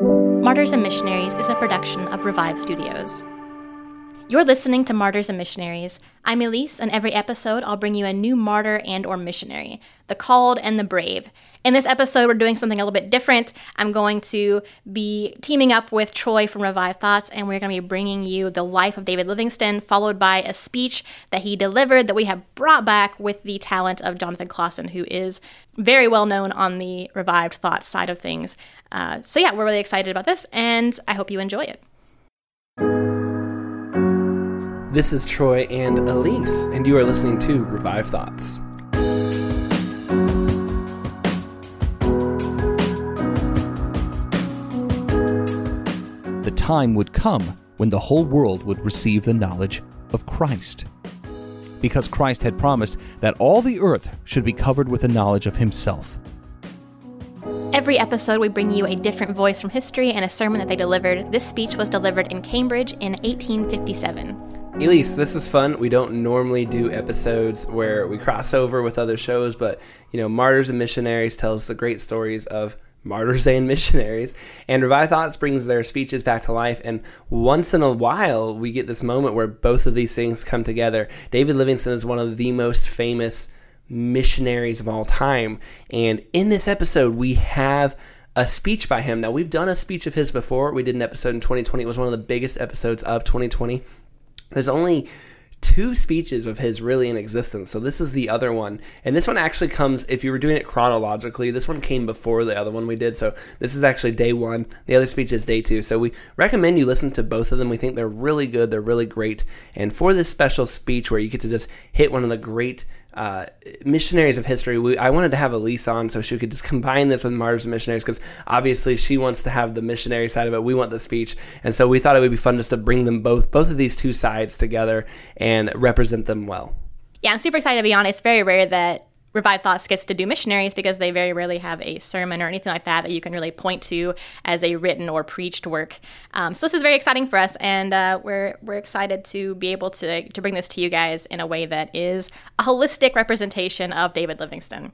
Martyrs and Missionaries is a production of Revive Studios. You're listening to Martyrs and Missionaries. I'm Elise, and every episode I'll bring you a new martyr and or missionary, the called and the brave. In this episode, we're doing something a little bit different. I'm going to be teaming up with Troy from Revive Thoughts, and we're going to be bringing you the life of David Livingstone, followed by a speech that he delivered that we have brought back with the talent of Jonathan Claussen, who is very well known on the Revived Thoughts side of things. So yeah, we're really excited about this, and I hope you enjoy it. This is Troy and Elise, and you are listening to Revive Thoughts. The time would come when the whole world would receive the knowledge of Christ, because Christ had promised that all the earth should be covered with the knowledge of himself. Every episode, we bring you a different voice from history and a sermon that they delivered. This speech was delivered in Cambridge in 1857. Elise, this is fun. We don't normally do episodes where we cross over with other shows, but, you know, Martyrs and Missionaries tells the great stories of martyrs and missionaries, and Revive Thoughts brings their speeches back to life, and once in a while we get this moment where both of these things come together. David Livingstone is one of the most famous missionaries of all time, and in this episode we have a speech by him. Now, we've done a speech of his before. We did an episode in 2020. It was one of the biggest episodes of 2020. There's only two speeches of his really in existence, so this is the other one. And this one actually comes, if you were doing it chronologically, this one came before the other one we did, so this is actually day one. The other speech is day two, so we recommend you listen to both of them. We think they're really good, they're really great, and for this special speech where you get to just hit one of the great missionaries of history, I wanted to have Elise on so she could just combine this with Martyrs and Missionaries, because obviously she wants to have the missionary side of it, we want the speech, and so we thought it would be fun just to bring them both of these two sides together and represent them well. Yeah, I'm super excited to be on. It's very rare that Revive Thoughts gets to do missionaries, because they very rarely have a sermon or anything like that that you can really point to as a written or preached work. So this is very exciting for us, and we're excited to be able to bring this to you guys in a way that is a holistic representation of David Livingstone.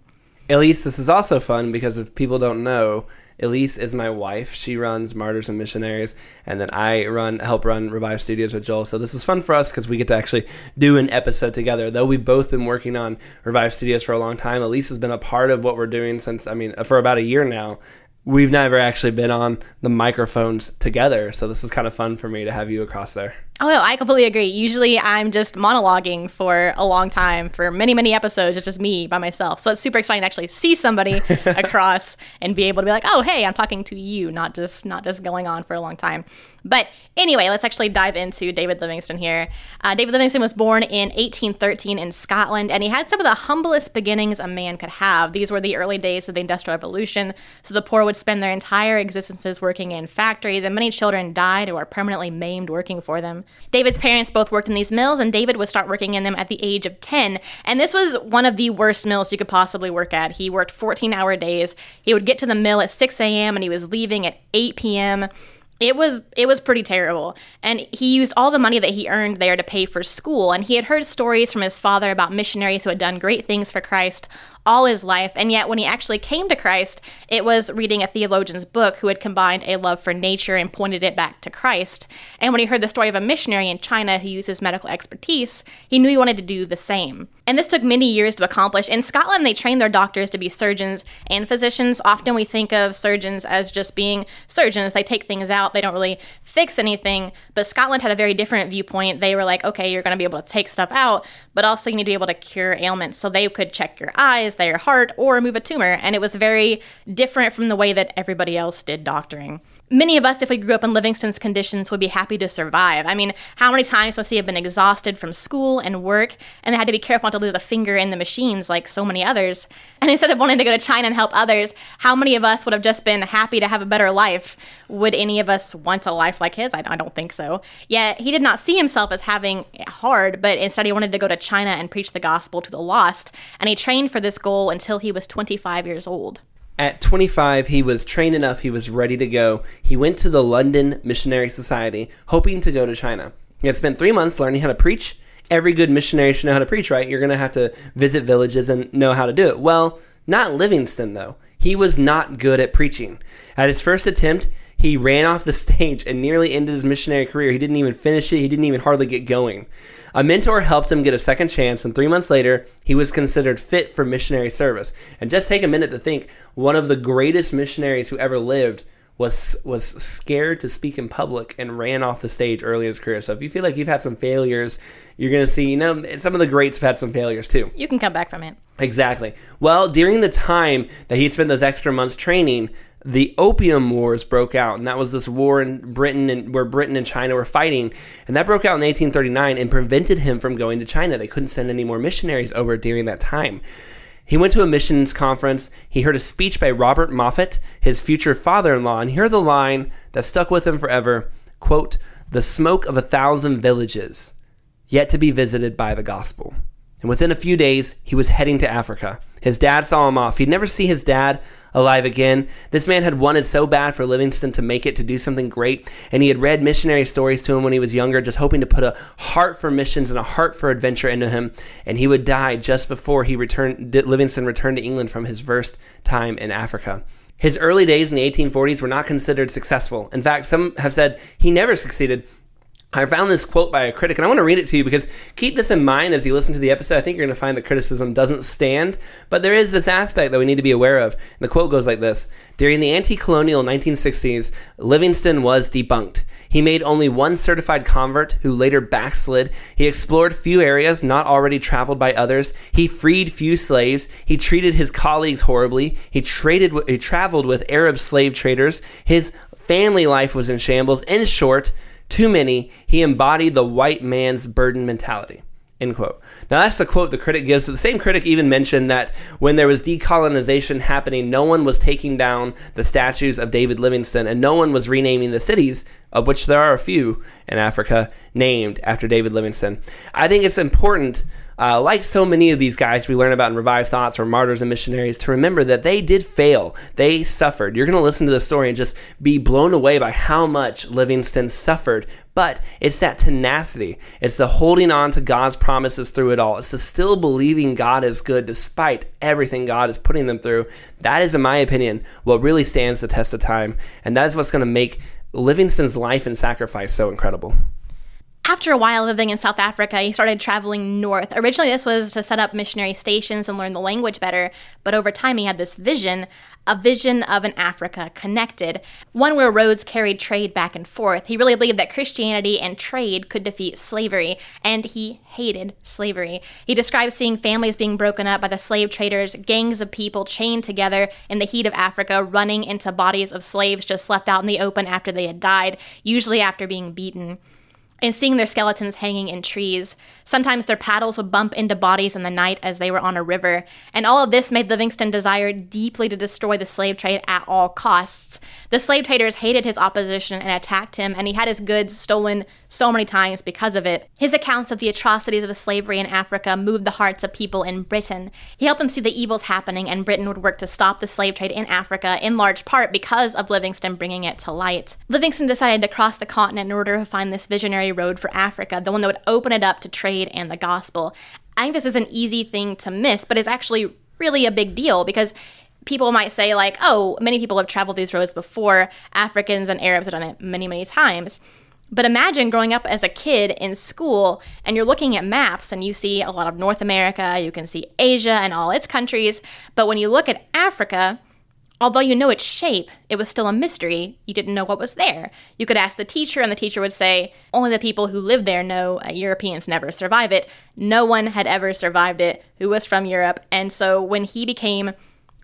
Elise, this is also fun because if people don't know, Elise is my wife. She runs Martyrs and Missionaries, and then I help run Revive Studios with Joel. So this is fun for us because we get to actually do an episode together. Though we've both been working on Revive Studios for a long time, Elise has been a part of what we're doing since, for about a year now. We've never actually been on the microphones together, so this is kind of fun for me to have you across there. Oh, no, I completely agree. Usually I'm just monologuing for a long time, for many, many episodes. It's just me by myself. So it's super exciting to actually see somebody across and be able to be like, oh, hey, I'm talking to you, not just going on for a long time. But anyway, let's actually dive into David Livingstone here. David Livingstone was born in 1813 in Scotland, and he had some of the humblest beginnings a man could have. These were the early days of the Industrial Revolution, so the poor would spend their entire existences working in factories, and many children died or were permanently maimed working for them. David's parents both worked in these mills, and David would start working in them at the age of 10, and this was one of the worst mills you could possibly work at. He worked 14-hour days. He would get to the mill at 6 a.m., and he was leaving at 8 p.m., It was pretty terrible, and he used all the money that he earned there to pay for school, and he had heard stories from his father about missionaries who had done great things for Christ all his life, and yet when he actually came to Christ, it was reading a theologian's book who had combined a love for nature and pointed it back to Christ. And when he heard the story of a missionary in China who used his medical expertise, he knew he wanted to do the same. And this took many years to accomplish. In Scotland, they trained their doctors to be surgeons and physicians. Often we think of surgeons as just being surgeons. They take things out. They don't really fix anything. But Scotland had a very different viewpoint. They were like, okay, you're going to be able to take stuff out, but also you need to be able to cure ailments. So they could check your eyes, their heart, or remove a tumor, and it was very different from the way that everybody else did doctoring. Many of us, if we grew up in Livingstone's conditions, would be happy to survive. I mean, how many times must he have been exhausted from school and work, and they had to be careful not to lose a finger in the machines like so many others. And instead of wanting to go to China and help others, how many of us would have just been happy to have a better life? Would any of us want a life like his? I don't think so. Yet, he did not see himself as having it hard, but instead he wanted to go to China and preach the gospel to the lost, and he trained for this goal until he was 25 years old. At 25, he was trained enough, he was ready to go. He went to the London Missionary Society, hoping to go to China. He had spent 3 months learning how to preach. Every good missionary should know how to preach, right? You're going to have to visit villages and know how to do it. Well, not Livingstone, though. He was not good at preaching. At his first attempt, He ran off the stage and nearly ended his missionary career. He didn't even finish it. He didn't even hardly get going. A mentor helped him get a second chance, and 3 months later, he was considered fit for missionary service. And just take a minute to think, one of the greatest missionaries who ever lived was scared to speak in public and ran off the stage early in his career. So if you feel like you've had some failures, you're going to see, you know, some of the greats have had some failures too. You can come back from it. Exactly. Well, during the time that he spent those extra months training, the Opium Wars broke out, and that was this war in Britain and where Britain and China were fighting, and that broke out in 1839 and prevented him from going to China. They couldn't send any more missionaries over during that time. He went to a missions conference. He heard a speech by Robert Moffat, his future father-in-law, and he heard the line that stuck with him forever, quote, "The smoke of 1,000 villages, yet to be visited by the gospel." And within a few days, he was heading to Africa. His dad saw him off. He'd never see his dad alive again. This man had wanted so bad for Livingstone to make it, to do something great. And he had read missionary stories to him when he was younger, just hoping to put a heart for missions and a heart for adventure into him. And he would die just before he returned. Livingstone returned to England from his first time in Africa. His early days in the 1840s were not considered successful. In fact, some have said he never succeeded. I found this quote by a critic, and I want to read it to you because keep this in mind as you listen to the episode. I think you're going to find the criticism doesn't stand, but there is this aspect that we need to be aware of. And the quote goes like this. During the anti-colonial 1960s, Livingstone was debunked. He made only one certified convert who later backslid. He explored few areas not already traveled by others. He freed few slaves. He treated his colleagues horribly. He traveled with Arab slave traders. His family life was in shambles. In short, too many, he embodied the white man's burden mentality, end quote. Now, that's the quote the critic gives. The same critic even mentioned that when there was decolonization happening, no one was taking down the statues of David Livingstone, and no one was renaming the cities, of which there are a few in Africa, named after David Livingstone. I think it's important, like so many of these guys we learn about in Revived Thoughts or Martyrs and Missionaries, to remember that they did fail. They suffered. You're going to listen to the story and just be blown away by how much Livingstone suffered. But it's that tenacity. It's the holding on to God's promises through it all. It's the still believing God is good despite everything God is putting them through. That is, in my opinion, what really stands the test of time. And that is what's going to make Livingstone's life and sacrifice so incredible. After a while living in South Africa, he started traveling north. Originally, this was to set up missionary stations and learn the language better, but over time he had this vision, a vision of an Africa connected, one where roads carried trade back and forth. He really believed that Christianity and trade could defeat slavery, and he hated slavery. He described seeing families being broken up by the slave traders, gangs of people chained together in the heat of Africa, running into bodies of slaves just left out in the open after they had died, usually after being beaten, and seeing their skeletons hanging in trees. Sometimes their paddles would bump into bodies in the night as they were on a river. And all of this made Livingstone desire deeply to destroy the slave trade at all costs. The slave traders hated his opposition and attacked him, and he had his goods stolen so many times because of it. His accounts of the atrocities of slavery in Africa moved the hearts of people in Britain. He helped them see the evils happening, and Britain would work to stop the slave trade in Africa, in large part because of Livingstone bringing it to light. Livingstone decided to cross the continent in order to find this visionary road for Africa, the one that would open it up to trade and the gospel. I think this is an easy thing to miss, but it's actually really a big deal because people might say like, oh, many people have traveled these roads before. Africans and Arabs have done it many, many times. But imagine growing up as a kid in school and you're looking at maps and you see a lot of North America, you can see Asia and all its countries. But when you look at Africa, although you know its shape, it was still a mystery. You didn't know what was there. You could ask the teacher, and the teacher would say, only the people who live there know. Europeans never survive it. No one had ever survived it who was from Europe. And so when he became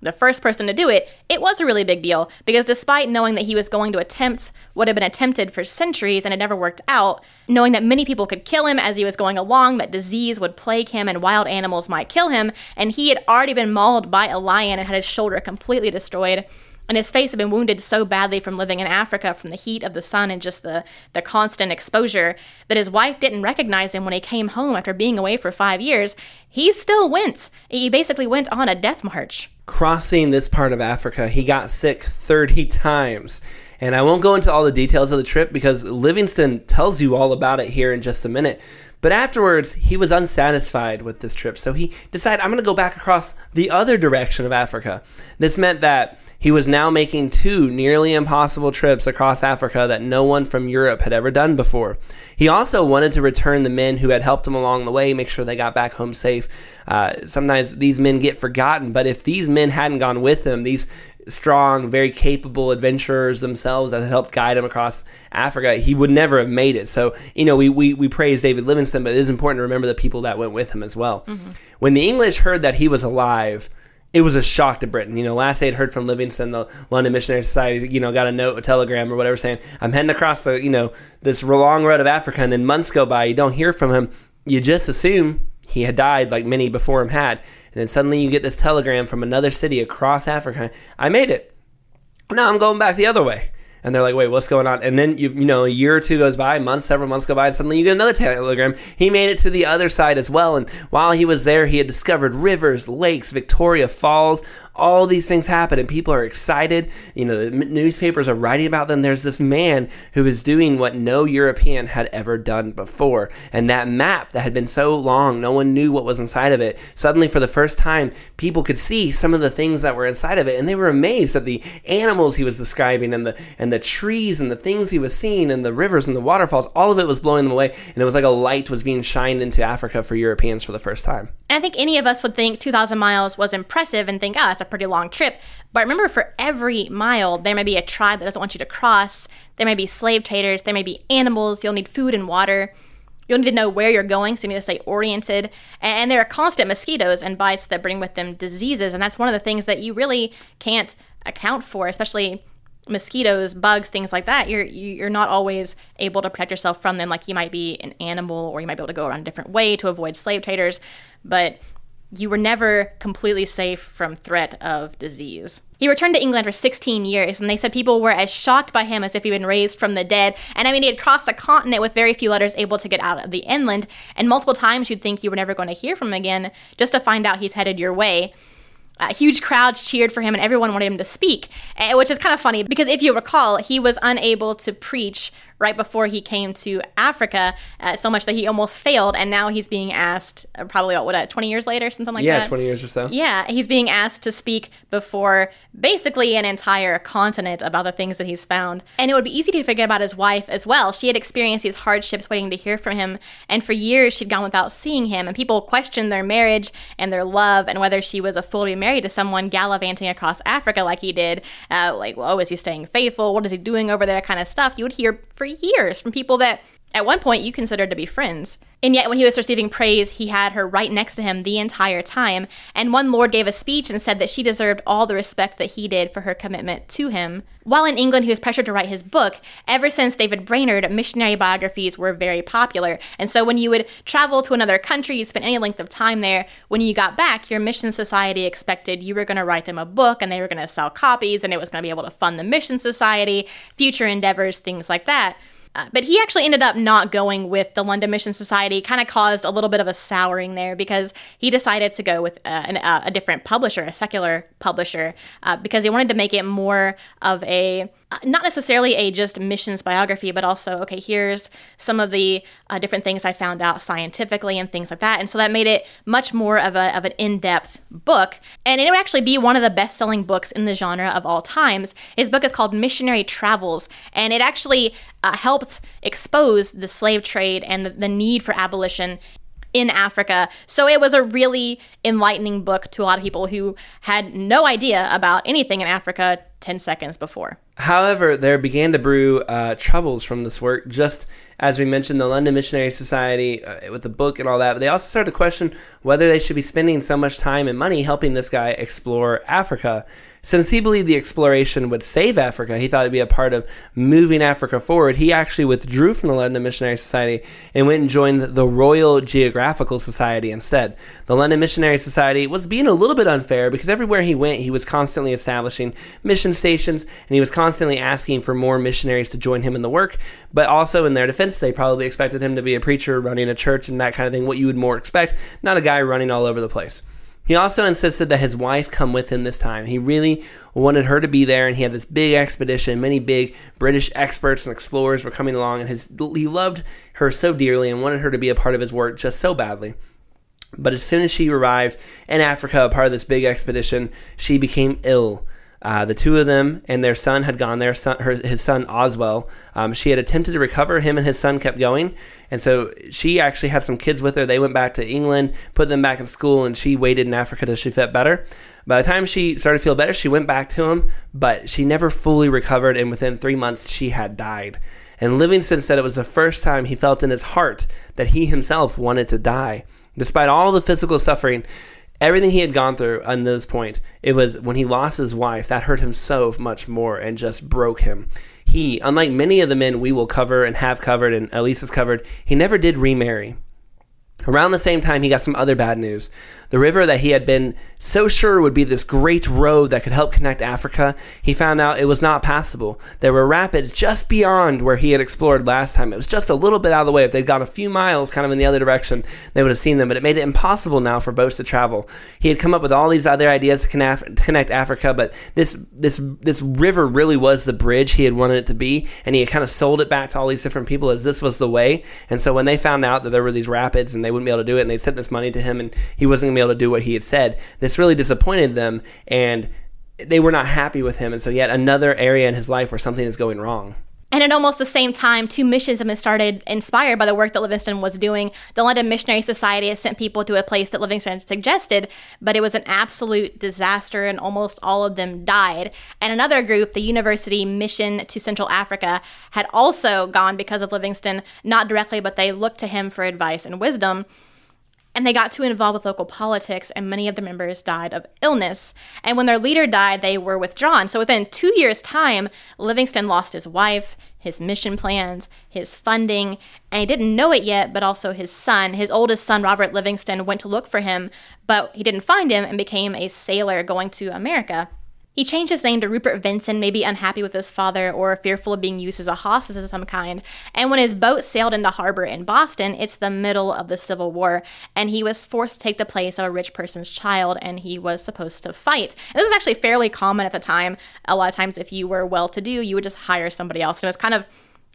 the first person to do it, it was a really big deal because despite knowing that he was going to attempt what had been attempted for centuries and had never worked out, knowing that many people could kill him as he was going along, that disease would plague him and wild animals might kill him, and he had already been mauled by a lion and had his shoulder completely destroyed, and his face had been wounded so badly from living in Africa from the heat of the sun and just the constant exposure that his wife didn't recognize him when he came home after being away for 5 years. He still went. He basically went on a death march. Crossing this part of Africa, he got sick 30 times. And I won't go into all the details of the trip because Livingstone tells you all about it here in just a minute. But afterwards, he was unsatisfied with this trip, so he decided, I'm going to go back across the other direction of Africa. This meant that he was now making two nearly impossible trips across Africa that no one from Europe had ever done before. He also wanted to return the men who had helped him along the way, make sure they got back home safe. Sometimes these men get forgotten, but if these men hadn't gone with him, these strong, very capable adventurers themselves that had helped guide him across Africa, he would never have made it. So, you know, we praise David Livingstone, but it is important to remember the people that went with him as well. Mm-hmm. When the English heard that he was alive, it was a shock to Britain. You know, last they had heard from Livingstone, the London Missionary Society, you know, got a note, a telegram or whatever saying, I'm heading across the, you know, this long road of Africa, and then months go by, you don't hear from him. You just assume he had died like many before him had. And then suddenly you get this telegram from another city across Africa. I made it. No, I'm going back the other way. And they're like, wait, what's going on? And then, you know, a year or two goes by, months, several months go by, and suddenly you get another telegram. He made it to the other side as well. And while he was there, he had discovered rivers, lakes, Victoria Falls. All these things happen, and people are excited. You know, the newspapers are writing about them. There's this man who is doing what no European had ever done before. And that map that had been so long, no one knew what was inside of it. Suddenly, for the first time, people could see some of the things that were inside of it, and they were amazed at the animals he was describing, and the trees, and the things he was seeing, and the rivers, and the waterfalls. All of it was blowing them away, and it was like a light was being shined into Africa for Europeans for the first time. And I think any of us would think 2,000 miles was impressive and think, that's a pretty long trip. But remember, for every mile, there may be a tribe that doesn't want you to cross. There may be slave traders. There may be animals. You'll need food and water. You'll need to know where you're going, so you need to stay oriented. And there are constant mosquitoes and bites that bring with them diseases. And that's one of the things that you really can't account for, especially mosquitoes, bugs, things like that. You're not always able to protect yourself from them. Like, you might be an animal, or you might be able to go around a different way to avoid slave traders. But you were never completely safe from threat of disease. He returned to England for 16 years, and they said people were as shocked by him as if he'd been raised from the dead. And I mean, he had crossed a continent with very few letters able to get out of the inland, and multiple times you'd think you were never going to hear from him again, just to find out he's headed your way. Huge crowds cheered for him, and everyone wanted him to speak, which is kind of funny, because if you recall, he was unable to preach right before he came to Africa, so much that he almost failed, and now he's being asked, probably, 20 years later, something like that? Yeah, 20 years or so. Yeah, he's being asked to speak before basically an entire continent about the things that he's found. And it would be easy to forget about his wife as well. She had experienced these hardships waiting to hear from him, and for years she'd gone without seeing him, and people questioned their marriage and their love and whether she was a fool to be married to someone gallivanting across Africa like he did. Is he staying faithful? What is he doing over there? Kind of stuff. You would hear for years from people that at one point you considered to be friends. And yet when he was receiving praise, he had her right next to him the entire time. And one lord gave a speech and said that she deserved all the respect that he did for her commitment to him. While in England, he was pressured to write his book. Ever since David Brainerd, missionary biographies were very popular. And so when you would travel to another country, you spent any length of time there, when you got back, your mission society expected you were going to write them a book, and they were going to sell copies, and it was going to be able to fund the mission society, future endeavors, things like that. But he actually ended up not going with the London Mission Society, kind of caused a little bit of a souring there, because he decided to go with a different publisher, a secular publisher, because he wanted to make it more of a, not necessarily a just missions biography, but also, okay, here's some of the different things I found out scientifically and things like that. And so that made it much more of an in-depth book. And it would actually be one of the best-selling books in the genre of all times. His book is called Missionary Travels, and it actually helped expose the slave trade and the need for abolition in Africa. So it was a really enlightening book to a lot of people who had no idea about anything in Africa 10 seconds before. However, there began to brew troubles from this work. Just as we mentioned, the London Missionary Society with the book and all that, but they also started to question whether they should be spending so much time and money helping this guy explore Africa. Since he believed the exploration would save Africa, he thought it'd be a part of moving Africa forward. He actually withdrew from the London Missionary Society and went and joined the Royal Geographical Society instead. The London Missionary Society was being a little bit unfair, because everywhere he went, he was constantly establishing mission stations, and he was constantly asking for more missionaries to join him in the work. But also, in their defense, they probably expected him to be a preacher running a church and that kind of thing, what you would more expect, not a guy running all over the place. He also insisted that his wife come with him this time. He really wanted her to be there, and he had this big expedition. Many big British experts and explorers were coming along, and he loved her so dearly and wanted her to be a part of his work just so badly. But as soon as she arrived in Africa, a part of this big expedition, she became ill. The two of them and their son had gone there, his son Oswald. She had attempted to recover. Him and his son kept going. And so she actually had some kids with her. They went back to England, put them back in school, and she waited in Africa till she felt better. By the time she started to feel better, she went back to him, but she never fully recovered, and within 3 months, she had died. And Livingstone said it was the first time he felt in his heart that he himself wanted to die. Despite all the physical suffering, everything he had gone through on this point, it was when he lost his wife, that hurt him so much more and just broke him. He, unlike many of the men we will cover and have covered and Elise has covered, he never did remarry. Around the same time, he got some other bad news. The river that he had been so sure would be this great road that could help connect Africa, he found out it was not passable. There were rapids just beyond where he had explored last time. It was just a little bit out of the way. If they'd gone a few miles kind of in the other direction, they would have seen them, but it made it impossible now for boats to travel. He had come up with all these other ideas to connect Africa, but this river really was the bridge he had wanted it to be, and he had kind of sold it back to all these different people as this was the way. And so when they found out that there were these rapids and they wouldn't be able to do it, and they sent this money to him, and he wasn't going to be able to do what he had said, this really disappointed them, and they were not happy with him. And so yet another area in his life where something is going wrong. And at almost the same time, two missions have been started inspired by the work that Livingstone was doing. The London Missionary Society has sent people to a place that Livingstone suggested, but it was an absolute disaster and almost all of them died. And another group, the University Mission to Central Africa, had also gone because of Livingstone, not directly, but they looked to him for advice and wisdom. And they got too involved with local politics, and many of the members died of illness. And when their leader died, they were withdrawn. So within 2 years' time, Livingstone lost his wife, his mission plans, his funding, and he didn't know it yet, but also his son. His oldest son, Robert Livingstone, went to look for him, but he didn't find him and became a sailor going to America. He changed his name to Rupert Vinson, maybe unhappy with his father or fearful of being used as a hostage of some kind. And when his boat sailed into harbor in Boston, it's the middle of the Civil War, and he was forced to take the place of a rich person's child, and he was supposed to fight. And this is actually fairly common at the time. A lot of times if you were well-to-do, you would just hire somebody else. And it was kind of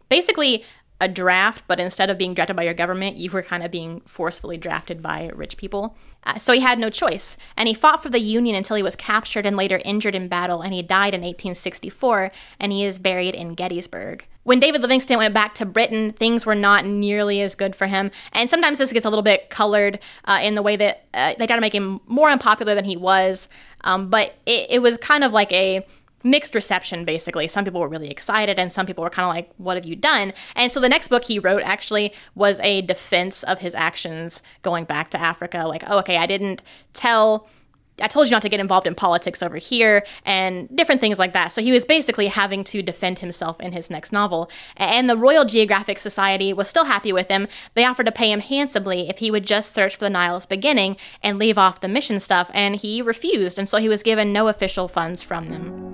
basically a draft, but instead of being drafted by your government, you were kind of being forcefully drafted by rich people. So he had no choice, and he fought for the Union until he was captured and later injured in battle, and he died in 1864, and he is buried in Gettysburg. When David Livingstone went back to Britain, things were not nearly as good for him, and sometimes this gets a little bit colored in the way that they try to make him more unpopular than he was, but it was kind of like a mixed reception, basically. Some people were really excited, and some people were kind of like, what have you done? And so the next book he wrote, actually, was a defense of his actions going back to Africa. Like, oh, okay, I told you not to get involved in politics over here, and different things like that. So he was basically having to defend himself in his next novel. And the Royal Geographic Society was still happy with him. They offered to pay him handsomely if he would just search for the Nile's beginning and leave off the mission stuff, and he refused, and so he was given no official funds from them.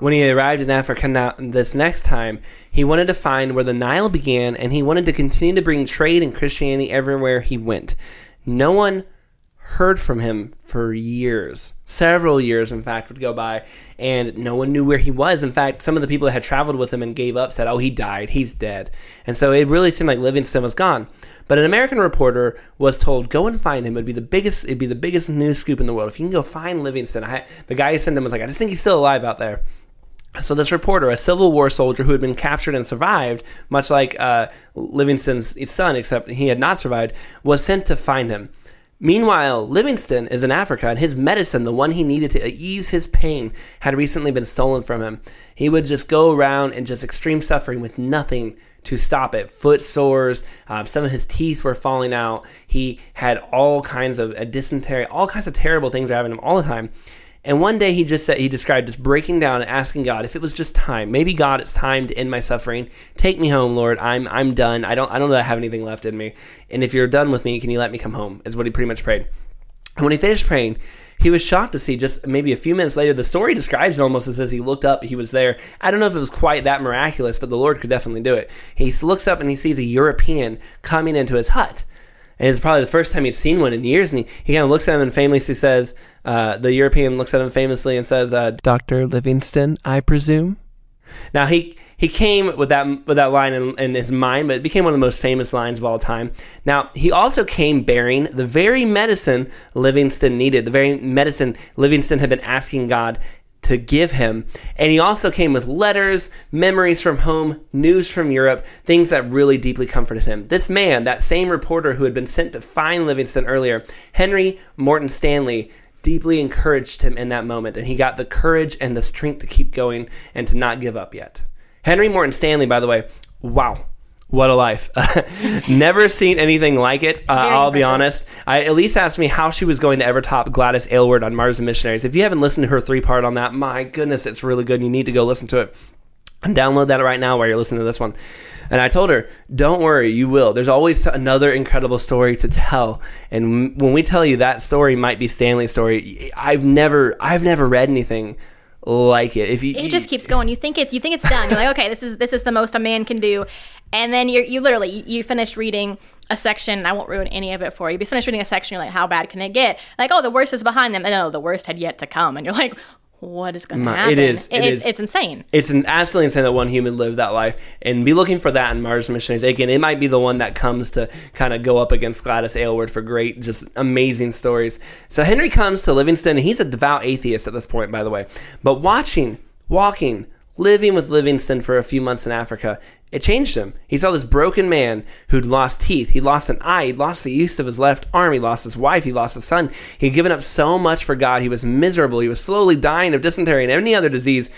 When he arrived in Africa this next time, he wanted to find where the Nile began, and he wanted to continue to bring trade and Christianity everywhere he went. No one heard from him for years. Several years, in fact, would go by, and no one knew where he was. In fact, some of the people that had traveled with him and gave up said, oh, he died, he's dead. And so it really seemed like Livingstone was gone. But an American reporter was told, go and find him. It'd be the biggest news scoop in the world. If you can go find Livingstone. The guy who sent him was like, I just think he's still alive out there. So this reporter, a Civil War soldier who had been captured and survived, much like Livingstone's son, except he had not survived, was sent to find him. Meanwhile, Livingstone is in Africa, and his medicine, the one he needed to ease his pain, had recently been stolen from him. He would just go around in just extreme suffering with nothing to stop it. Foot sores, some of his teeth were falling out. He had all kinds of dysentery, all kinds of terrible things were happening to him all the time. And one day he just said, he described just breaking down and asking God, if it was just time, maybe God, it's time to end my suffering. Take me home, Lord. I'm done. I don't know that I have anything left in me. And if you're done with me, can you let me come home? Is what he pretty much prayed. And when he finished praying, he was shocked to see just maybe a few minutes later, the story describes it almost as he looked up, he was there. I don't know if it was quite that miraculous, but the Lord could definitely do it. He looks up and he sees a European coming into his hut. And it's probably the first time he'd seen one in years. And he kind of looks at him and famously says, the European looks at him famously and says, Dr. Livingstone, I presume? Now, he came with that line in his mind, but it became one of the most famous lines of all time. Now, he also came bearing the very medicine Livingstone needed, the very medicine Livingstone had been asking God to give him. And he also came with letters, memories from home, news from Europe, things that really deeply comforted him. This man, that same reporter who had been sent to find Livingstone earlier, Henry Morton Stanley, deeply encouraged him in that moment. And he got the courage and the strength to keep going and to not give up yet. Henry Morton Stanley, by the way, wow. What a life. Never seen anything like it. I'll be honest. Elise asked me how she was going to ever top Gladys Aylward on Martyrs and Missionaries. If you haven't listened to her three-part on that, my goodness, it's really good. You need to go listen to it and download that right now while you're listening to this one. And I told her, don't worry, you will. There's always another incredible story to tell. And when we tell you that story might be Stanley's story, I've never read anything like it. It just keeps going. You think it's done. You're like, okay, this is the most a man can do. And then you literally finish reading a section. I won't ruin any of it for you. But you finish reading a section. You're like, how bad can it get? Like, oh, the worst is behind them. And no, the worst had yet to come. And you're like, what is going to happen? It is. It's insane. It's absolutely insane that one human lived that life. And be looking for that in Martyrs and Missionaries. Again, it might be the one that comes to kind of go up against Gladys Aylward for great, just amazing stories. So Henry comes to Livingstone. And he's a devout atheist at this point, by the way. But watching, walking, living with Livingstone for a few months in Africa, it changed him. He saw this broken man who'd lost teeth. He lost an eye. He lost the use of his left arm. He lost his wife. He lost his son. He'd given up so much for God. He was miserable. He was slowly dying of dysentery and any other disease.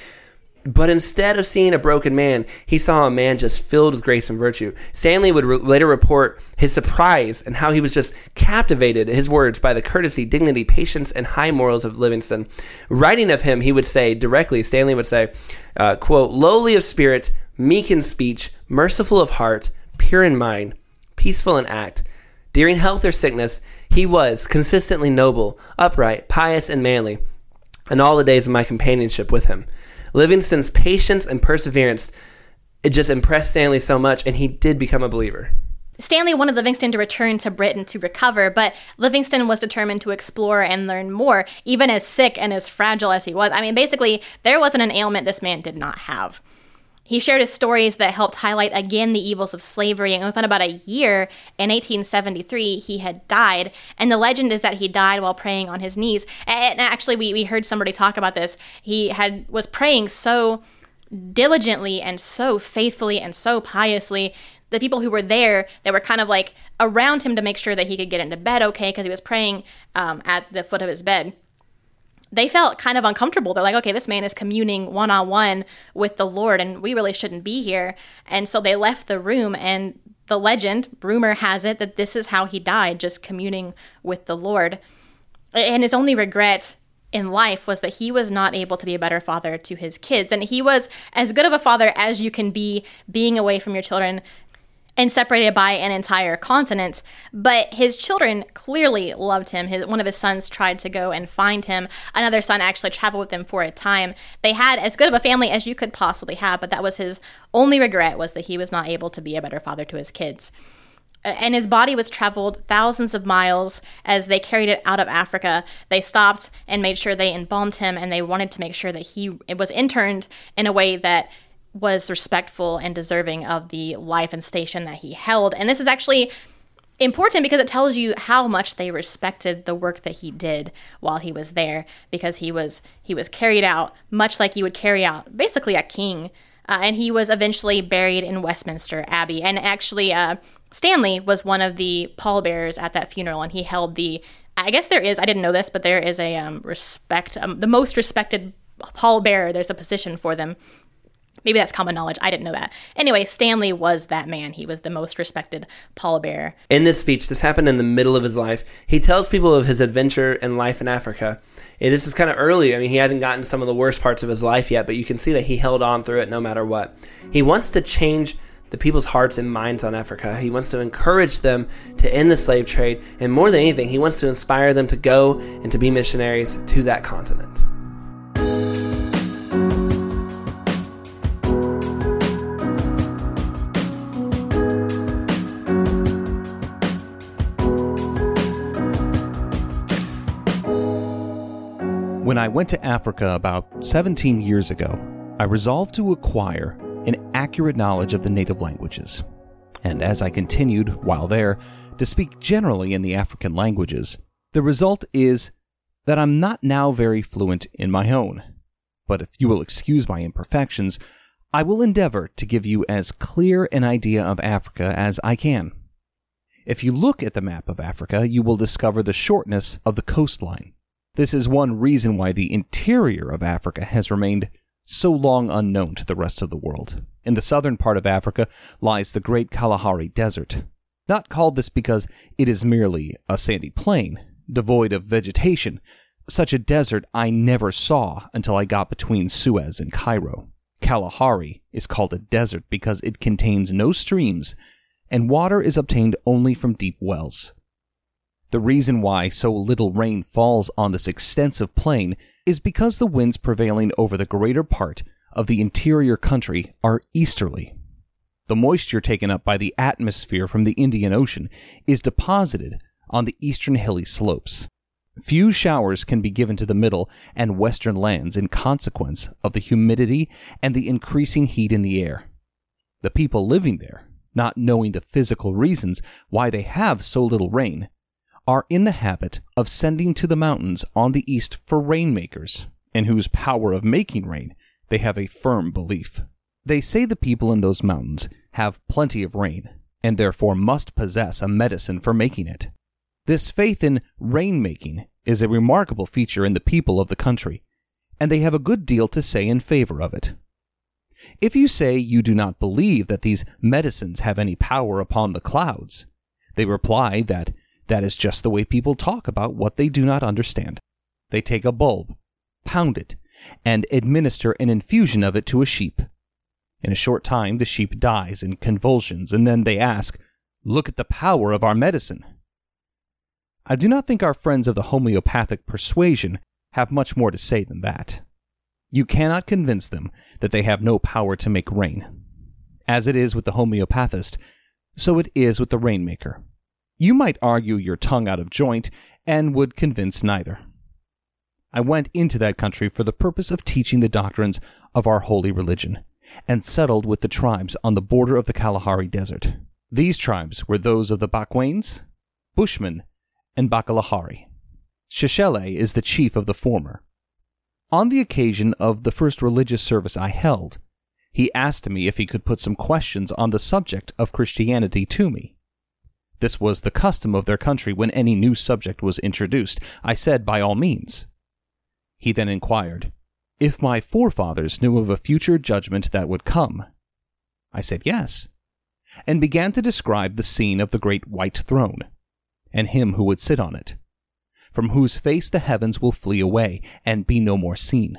But instead of seeing a broken man, he saw a man just filled with grace and virtue. Stanley would later report his surprise and how he was just captivated, his words, by the courtesy, dignity, patience, and high morals of Livingstone. Writing of him, he would say directly, Stanley would say, quote, lowly of spirit, meek in speech, merciful of heart, pure in mind, peaceful in act. During health or sickness, he was consistently noble, upright, pious, and manly, in all the days of my companionship with him. Livingstone's patience and perseverance, it just impressed Stanley so much, and he did become a believer. Stanley wanted Livingstone to return to Britain to recover, but Livingstone was determined to explore and learn more, even as sick and as fragile as he was. I mean, basically, there wasn't an ailment this man did not have. He shared his stories that helped highlight again the evils of slavery, and within about a year, in 1873, he had died. And the legend is that he died while praying on his knees. And actually, we heard somebody talk about this. He was praying so diligently and so faithfully and so piously. The people who were there, they were kind of like around him to make sure that he could get into bed okay, because he was praying at the foot of his bed. They felt kind of uncomfortable. They're like, okay, this man is communing one-on-one with the Lord, and we really shouldn't be here. And so they left the room, and the legend, rumor has it, that this is how he died, just communing with the Lord. And his only regret in life was that he was not able to be a better father to his kids. And he was as good of a father as you can be, being away from your children and separated by an entire continent. But his children clearly loved him. One of his sons tried to go and find him. Another son actually traveled with him for a time. They had as good of a family as you could possibly have, but that was his only regret, was that he was not able to be a better father to his kids. And his body was traveled thousands of miles as they carried it out of Africa. They stopped and made sure they embalmed him, and they wanted to make sure that it was interred in a way that was respectful and deserving of the life and station that he held. And this is actually important because it tells you how much they respected the work that he did while he was there, because he was carried out much like you would carry out basically a king and he was eventually buried in Westminster Abbey. And actually, Stanley was one of the pallbearers at that funeral, and he held the, I guess there is, I didn't know this, but there is a the most respected pallbearer. There's a position for them. Maybe that's common knowledge. I didn't know that. Anyway, Stanley was that man. He was the most respected pallbearer. In this speech, this happened in the middle of his life. He tells people of his adventure and life in Africa. And this is kind of early. I mean, he hadn't gotten some of the worst parts of his life yet, but you can see that he held on through it no matter what. He wants to change the people's hearts and minds on Africa. He wants to encourage them to end the slave trade. And more than anything, he wants to inspire them to go and to be missionaries to that continent. When I went to Africa about 17 years ago, I resolved to acquire an accurate knowledge of the native languages. And as I continued, while there, to speak generally in the African languages, the result is that I'm not now very fluent in my own. But if you will excuse my imperfections, I will endeavor to give you as clear an idea of Africa as I can. If you look at the map of Africa, you will discover the shortness of the coastline. This is one reason why the interior of Africa has remained so long unknown to the rest of the world. In the southern part of Africa lies the Great Kalahari Desert. Not called this because it is merely a sandy plain, devoid of vegetation. Such a desert I never saw until I got between Suez and Cairo. Kalahari is called a desert because it contains no streams, and water is obtained only from deep wells. The reason why so little rain falls on this extensive plain is because the winds prevailing over the greater part of the interior country are easterly. The moisture taken up by the atmosphere from the Indian Ocean is deposited on the eastern hilly slopes. Few showers can be given to the middle and western lands in consequence of the humidity and the increasing heat in the air. The people living there, not knowing the physical reasons why they have so little rain, are in the habit of sending to the mountains on the east for rainmakers, in whose power of making rain they have a firm belief. They say the people in those mountains have plenty of rain, and therefore must possess a medicine for making it. This faith in rain-making is a remarkable feature in the people of the country, and they have a good deal to say in favor of it. If you say you do not believe that these medicines have any power upon the clouds, they reply that that is just the way people talk about what they do not understand. They take a bulb, pound it, and administer an infusion of it to a sheep. In a short time, the sheep dies in convulsions, and then they ask, "Look at the power of our medicine." I do not think our friends of the homeopathic persuasion have much more to say than that. You cannot convince them that they have no power to make rain. As it is with the homeopathist, so it is with the rainmaker. You might argue your tongue out of joint and would convince neither. I went into that country for the purpose of teaching the doctrines of our holy religion, and settled with the tribes on the border of the Kalahari Desert. These tribes were those of the Bakwains, Bushmen, and Bakalahari. Shishele is the chief of the former. On the occasion of the first religious service I held, he asked me if he could put some questions on the subject of Christianity to me. This was the custom of their country when any new subject was introduced. I said, by all means. He then inquired, if my forefathers knew of a future judgment that would come. I said, yes, and began to describe the scene of the great white throne, and him who would sit on it, from whose face the heavens will flee away and be no more seen.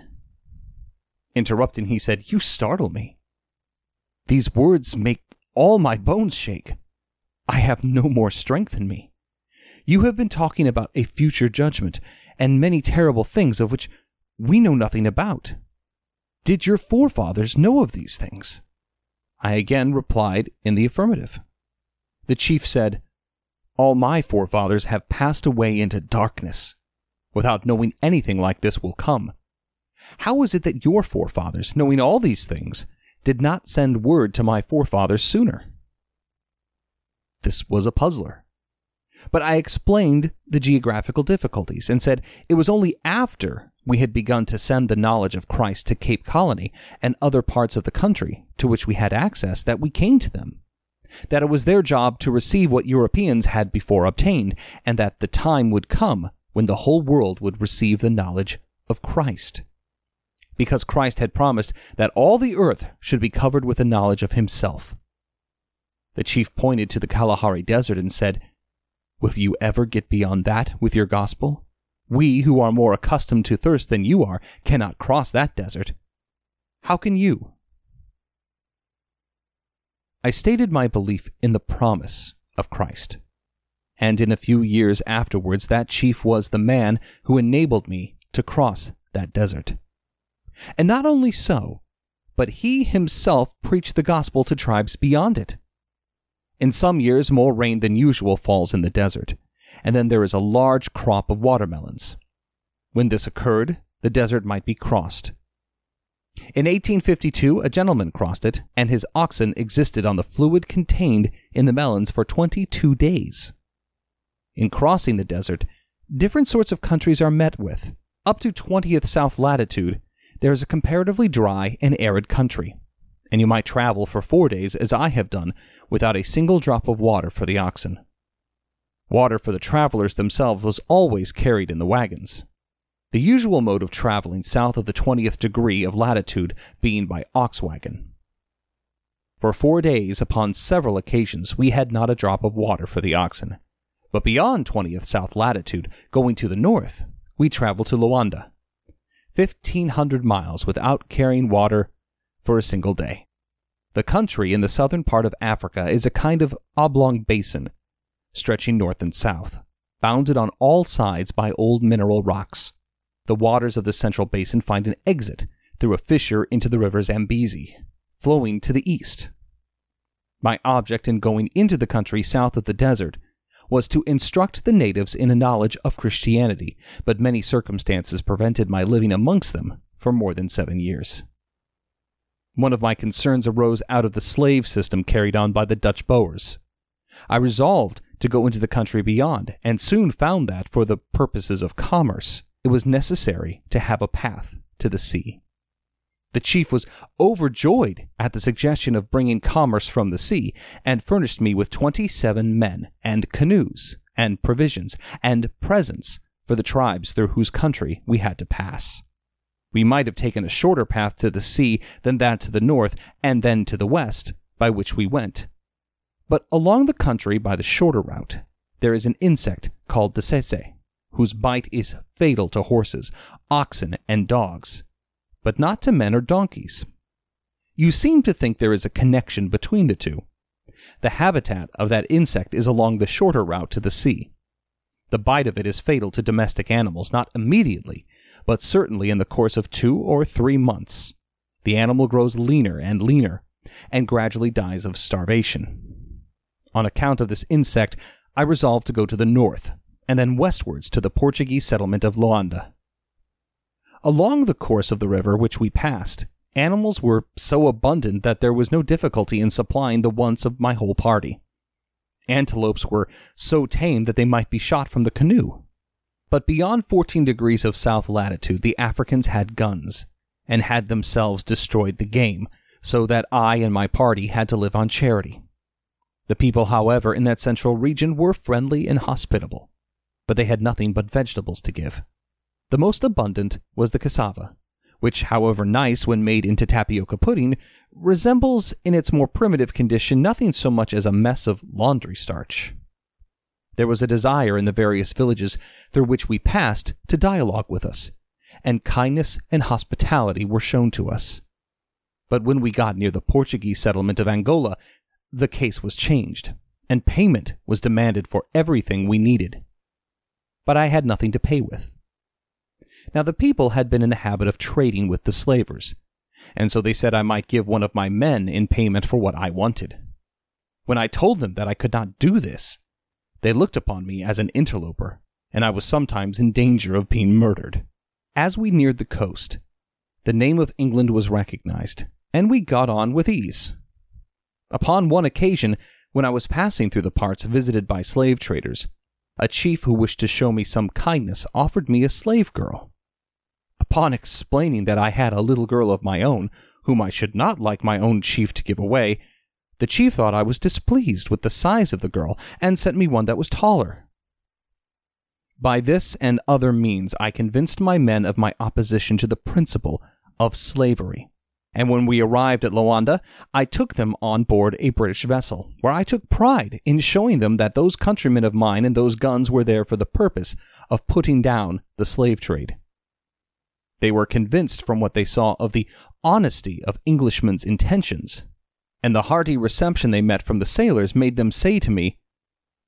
Interrupting, he said, you startle me. These words make all my bones shake. I have no more strength in me. You have been talking about a future judgment and many terrible things of which we know nothing about. Did your forefathers know of these things? I again replied in the affirmative. The chief said, all my forefathers have passed away into darkness, without knowing anything like this will come. How is it that your forefathers, knowing all these things, did not send word to my forefathers sooner? This was a puzzler. But I explained the geographical difficulties and said it was only after we had begun to send the knowledge of Christ to Cape Colony and other parts of the country to which we had access, that we came to them, that it was their job to receive what Europeans had before obtained, and that the time would come when the whole world would receive the knowledge of Christ, because Christ had promised that all the earth should be covered with the knowledge of himself. The chief pointed to the Kalahari Desert and said, "Will you ever get beyond that with your gospel? We, who are more accustomed to thirst than you are, cannot cross that desert. How can you?" I stated my belief in the promise of Christ, and in a few years afterwards that chief was the man who enabled me to cross that desert. And not only so, but he himself preached the gospel to tribes beyond it. In some years, more rain than usual falls in the desert, and then there is a large crop of watermelons. When this occurred, the desert might be crossed. In 1852, a gentleman crossed it, and his oxen existed on the fluid contained in the melons for 22 days. In crossing the desert, different sorts of countries are met with. Up to 20th south latitude, there is a comparatively dry and arid country, and you might travel for 4 days, as I have done, without a single drop of water for the oxen. Water for the travelers themselves was always carried in the wagons, the usual mode of traveling south of the 20th degree of latitude being by ox wagon. For 4 days, upon several occasions, we had not a drop of water for the oxen, but beyond 20th south latitude, going to the north, we traveled to Luanda, 1,500 miles without carrying water for a single day. The country in the southern part of Africa is a kind of oblong basin, stretching north and south, bounded on all sides by old mineral rocks. The waters of the central basin find an exit through a fissure into the river Zambezi, flowing to the east. My object in going into the country south of the desert was to instruct the natives in a knowledge of Christianity, but many circumstances prevented my living amongst them for more than 7 years. One of my concerns arose out of the slave system carried on by the Dutch Boers. I resolved to go into the country beyond, and soon found that, for the purposes of commerce, it was necessary to have a path to the sea. The chief was overjoyed at the suggestion of bringing commerce from the sea, and furnished me with 27 men, and canoes, and provisions, and presents for the tribes through whose country we had to pass. We might have taken a shorter path to the sea than that to the north and then to the west by which we went. But along the country by the shorter route, there is an insect called the tsetse, whose bite is fatal to horses, oxen, and dogs, but not to men or donkeys. You seem to think there is a connection between the two. The habitat of that insect is along the shorter route to the sea. The bite of it is fatal to domestic animals, not immediately, but certainly in the course of 2 or 3 months. The animal grows leaner and leaner, and gradually dies of starvation. On account of this insect, I resolved to go to the north, and then westwards to the Portuguese settlement of Luanda. Along the course of the river which we passed, animals were so abundant that there was no difficulty in supplying the wants of my whole party. Antelopes were so tame that they might be shot from the canoe. But beyond 14 degrees of south latitude, the Africans had guns, and had themselves destroyed the game, so that I and my party had to live on charity. The people, however, in that central region were friendly and hospitable, but they had nothing but vegetables to give. The most abundant was the cassava, which, however nice when made into tapioca pudding, resembles in its more primitive condition nothing so much as a mess of laundry starch. There was a desire in the various villages through which we passed to dialogue with us, and kindness and hospitality were shown to us. But when we got near the Portuguese settlement of Angola, the case was changed, and payment was demanded for everything we needed. But I had nothing to pay with. Now the people had been in the habit of trading with the slavers, and so they said I might give one of my men in payment for what I wanted. When I told them that I could not do this, they looked upon me as an interloper, and I was sometimes in danger of being murdered. As we neared the coast, the name of England was recognized, and we got on with ease. Upon one occasion, when I was passing through the parts visited by slave traders, a chief who wished to show me some kindness offered me a slave girl. upon explaining that I had a little girl of my own, whom I should not like my own chief to give away, the chief thought I was displeased with the size of the girl, and sent me one that was taller. By this and other means I convinced my men of my opposition to the principle of slavery, and when we arrived at Luanda, I took them on board a British vessel, where I took pride in showing them that those countrymen of mine and those guns were there for the purpose of putting down the slave trade. They were convinced from what they saw of the honesty of Englishmen's intentions, and the hearty reception they met from the sailors made them say to me,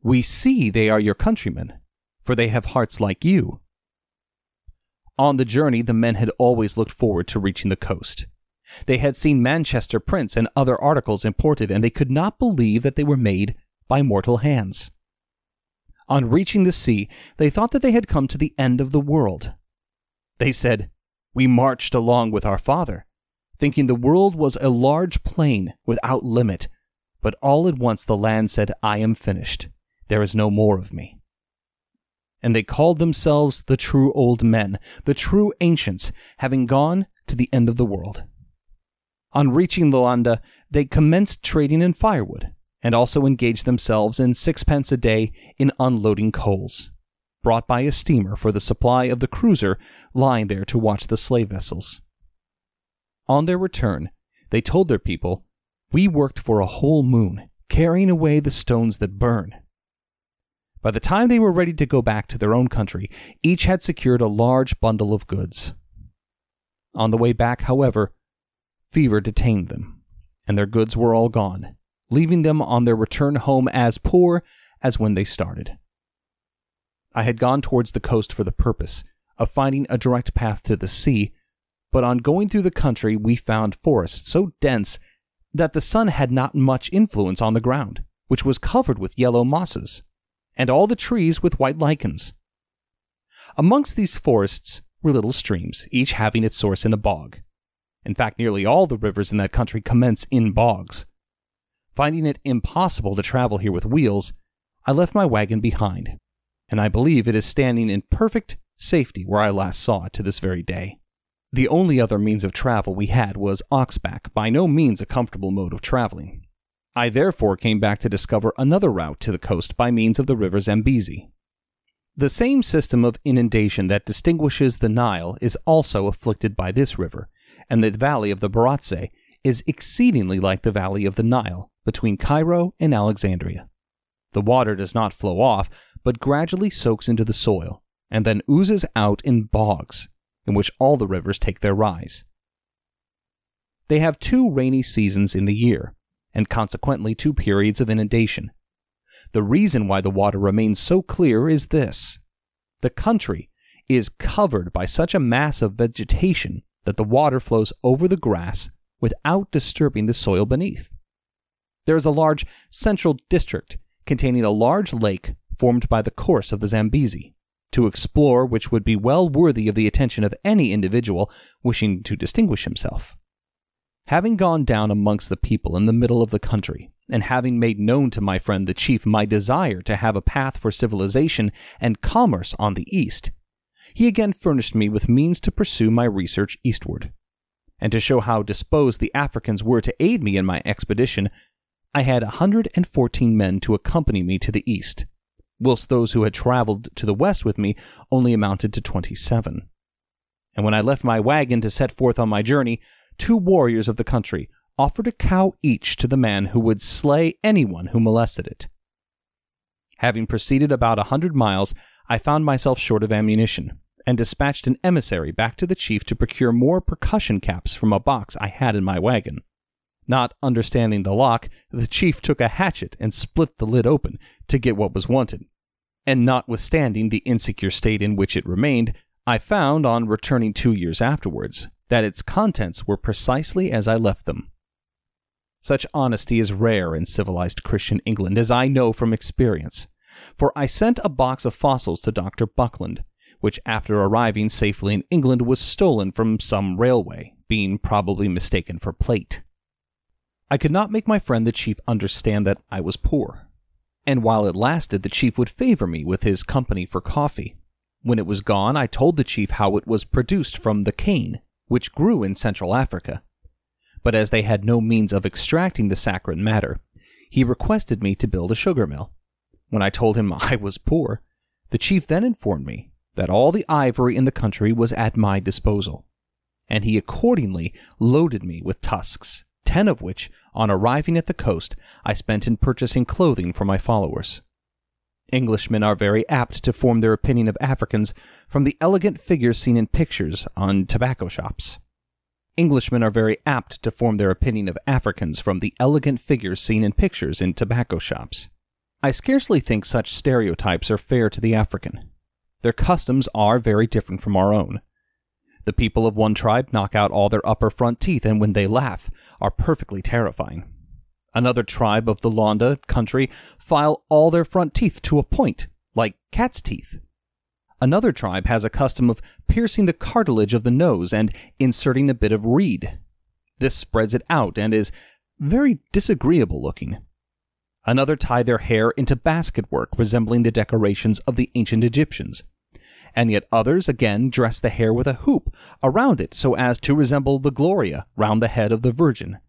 "We see they are your countrymen, for they have hearts like you." On the journey, the men had always looked forward to reaching the coast. They had seen Manchester prints and other articles imported, and they could not believe that they were made by mortal hands. On reaching the sea, they thought that they had come to the end of the world. They said, "We marched along with our father, thinking the world was a large plain without limit, but all at once the land said, 'I am finished. There is no more of me.'" And they called themselves the true old men, the true ancients, having gone to the end of the world. On reaching Luanda, they commenced trading in firewood, and also engaged themselves in 6 pence a day in unloading coals, brought by a steamer for the supply of the cruiser lying there to watch the slave vessels. On their return, they told their people, "We worked for a whole moon, carrying away the stones that burn." By the time they were ready to go back to their own country, each had secured a large bundle of goods. On the way back, however, fever detained them, and their goods were all gone, leaving them on their return home as poor as when they started. I had gone towards the coast for the purpose of finding a direct path to the sea, but on going through the country we found forests so dense that the sun had not much influence on the ground, which was covered with yellow mosses, and all the trees with white lichens. Amongst these forests were little streams, each having its source in a bog. In fact, nearly all the rivers in that country commence in bogs. Finding it impossible to travel here with wheels, I left my wagon behind, and I believe it is standing in perfect safety where I last saw it to this very day. The only other means of travel we had was oxback, by no means a comfortable mode of traveling. I therefore came back to discover another route to the coast by means of the river Zambezi. The same system of inundation that distinguishes the Nile is also afflicted by this river, and the valley of the Barotse is exceedingly like the valley of the Nile between Cairo and Alexandria. The water does not flow off, but gradually soaks into the soil, and then oozes out in bogs, in which all the rivers take their rise. They have 2 rainy seasons in the year, and consequently 2 periods of inundation. The reason why the water remains so clear is this: the country is covered by such a mass of vegetation that the water flows over the grass without disturbing the soil beneath. There is a large central district containing a large lake formed by the course of the Zambezi, to explore which would be well worthy of the attention of any individual wishing to distinguish himself. Having gone down amongst the people in the middle of the country, and having made known to my friend the chief my desire to have a path for civilization and commerce on the east, he again furnished me with means to pursue my research eastward. And to show how disposed the Africans were to aid me in my expedition, I had 114 men to accompany me to the east, whilst those who had traveled to the west with me only amounted to 27. And when I left my wagon to set forth on my journey, 2 warriors of the country offered a cow each to the man who would slay anyone who molested it. Having proceeded about 100 miles, I found myself short of ammunition, and dispatched an emissary back to the chief to procure more percussion caps from a box I had in my wagon. Not understanding the lock, the chief took a hatchet and split the lid open to get what was wanted, and notwithstanding the insecure state in which it remained, I found, on returning 2 years afterwards, that its contents were precisely as I left them. Such honesty is rare in civilized Christian England, as I know from experience, for I sent a box of fossils to Dr. Buckland, which after arriving safely in England was stolen from some railway, being probably mistaken for plate. I could not make my friend the chief understand that I was poor, and while it lasted the chief would favor me with his company for coffee, When it was gone, I told the chief how it was produced from the cane, which grew in Central Africa. But as they had no means of extracting the saccharine matter, he requested me to build a sugar mill. When I told him I was poor, the chief then informed me that all the ivory in the country was at my disposal, and he accordingly loaded me with tusks, 10 of which, on arriving at the coast, I spent in purchasing clothing for my followers. Englishmen are very apt to form their opinion of Africans from the elegant figures seen in pictures on tobacco shops. I scarcely think such stereotypes are fair to the African. Their customs are very different from our own. The people of one tribe knock out all their upper front teeth, and when they laugh, are perfectly terrifying. Another tribe of the Luanda country file all their front teeth to a point, like cat's teeth. Another tribe has a custom of piercing the cartilage of the nose and inserting a bit of reed. This spreads it out and is very disagreeable looking. Another tie their hair into basket work resembling the decorations of the ancient Egyptians. And yet others again dress the hair with a hoop around it so as to resemble the Gloria round the head of the Virgin.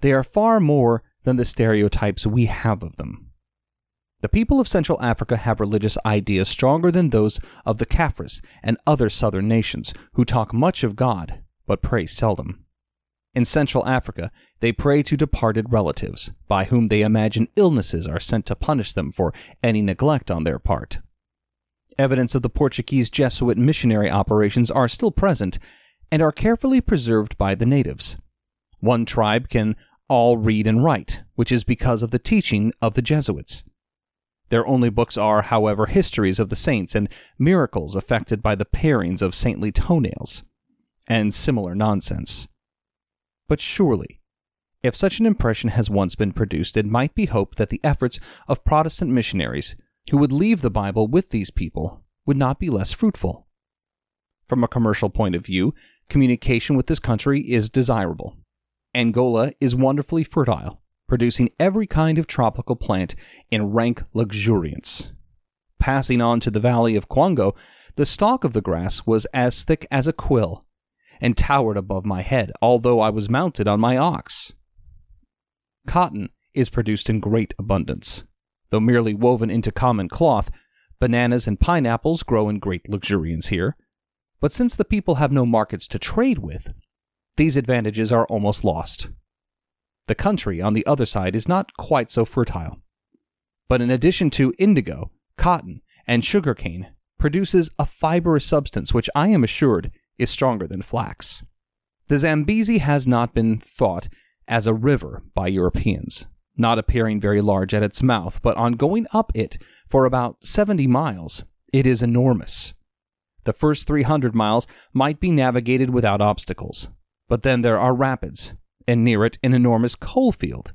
They are far more than the stereotypes we have of them. The people of Central Africa have religious ideas stronger than those of the Kaffirs and other southern nations, who talk much of God, but pray seldom. In Central Africa, they pray to departed relatives, by whom they imagine illnesses are sent to punish them for any neglect on their part. Evidence of the Portuguese Jesuit missionary operations are still present and are carefully preserved by the natives. One tribe can all read and write, which is because of the teaching of the Jesuits. Their only books are, however, histories of the saints and miracles effected by the parings of saintly toenails, and similar nonsense. But surely, if such an impression has once been produced, it might be hoped that the efforts of Protestant missionaries who would leave the Bible with these people would not be less fruitful. From a commercial point of view, communication with this country is desirable. Angola is wonderfully fertile, producing every kind of tropical plant in rank luxuriance. Passing on to the valley of Kwango, the stalk of the grass was as thick as a quill, and towered above my head, although I was mounted on my ox. Cotton is produced in great abundance. Though merely woven into common cloth, bananas and pineapples grow in great luxuriance here. But since the people have no markets to trade with, these advantages are almost lost. The country on the other side is not quite so fertile. But in addition to indigo, cotton, and sugarcane, produces a fibrous substance which I am assured is stronger than flax. The Zambezi has not been thought as a river by Europeans, not appearing very large at its mouth, but on going up it for about 70 miles, it is enormous. The first 300 miles might be navigated without obstacles, but then there are rapids, and near it an enormous coal field.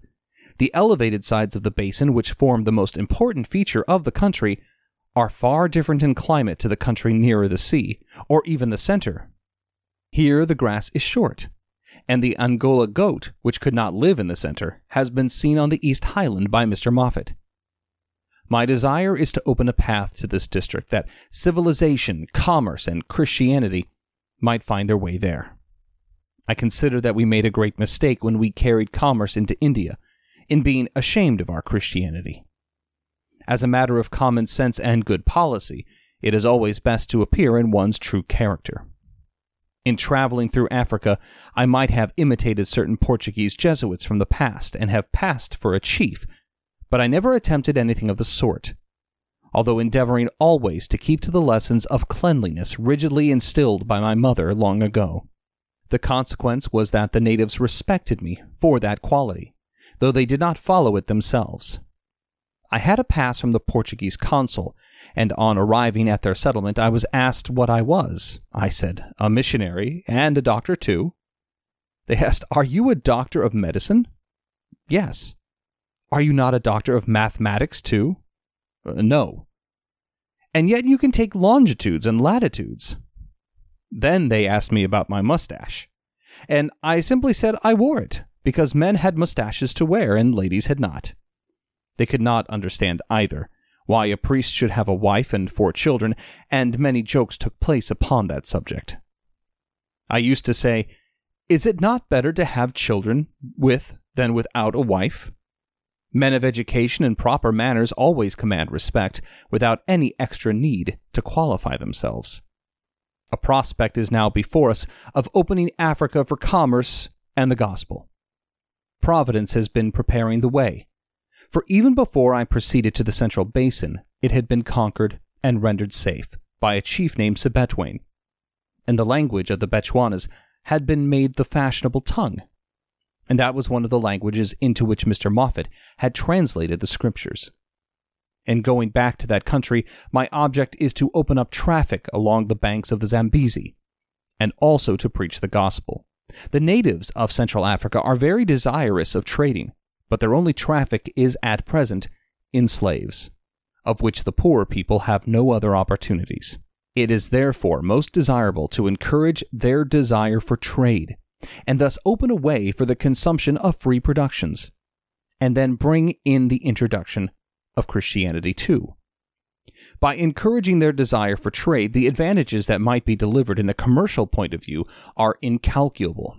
The elevated sides of the basin, which form the most important feature of the country, are far different in climate to the country nearer the sea, or even the center. Here the grass is short, and the Angola goat, which could not live in the center, has been seen on the East Highland by Mr. Moffat. My desire is to open a path to this district, that civilization, commerce, and Christianity might find their way there. I consider that we made a great mistake when we carried commerce into India, in being ashamed of our Christianity. As a matter of common sense and good policy, it is always best to appear in one's true character. In traveling through Africa, I might have imitated certain Portuguese Jesuits from the past and have passed for a chief, but I never attempted anything of the sort, although endeavoring always to keep to the lessons of cleanliness rigidly instilled by my mother long ago. The consequence was that the natives respected me for that quality, though they did not follow it themselves. I had a pass from the Portuguese consul, and on arriving at their settlement I was asked what I was. I said, "A missionary, and a doctor too." They asked, "Are you a doctor of medicine?" "Yes." "Are you not a doctor of mathematics too?" "No." "And yet you can take longitudes and latitudes." Then they asked me about my mustache, and I simply said I wore it, because men had mustaches to wear and ladies had not. They could not understand either, why a priest should have a wife and 4 children, and many jokes took place upon that subject. I used to say, "Is it not better to have children with than without a wife? Men of education and proper manners always command respect, without any extra need to qualify themselves. A prospect is now before us of opening Africa for commerce and the gospel. Providence has been preparing the way, for even before I proceeded to the Central Basin, it had been conquered and rendered safe by a chief named Sebetwane, and the language of the Bechuanas had been made the fashionable tongue, and that was one of the languages into which Mr. Moffat had translated the Scriptures. In going back to that country, my object is to open up traffic along the banks of the Zambezi, and also to preach the gospel. The natives of Central Africa are very desirous of trading, but their only traffic is at present in slaves, of which the poorer people have no other opportunities. It is therefore most desirable to encourage their desire for trade, and thus open a way for the consumption of free productions, and then bring in the introduction of Christianity too. By encouraging their desire for trade, the advantages that might be delivered in a commercial point of view are incalculable.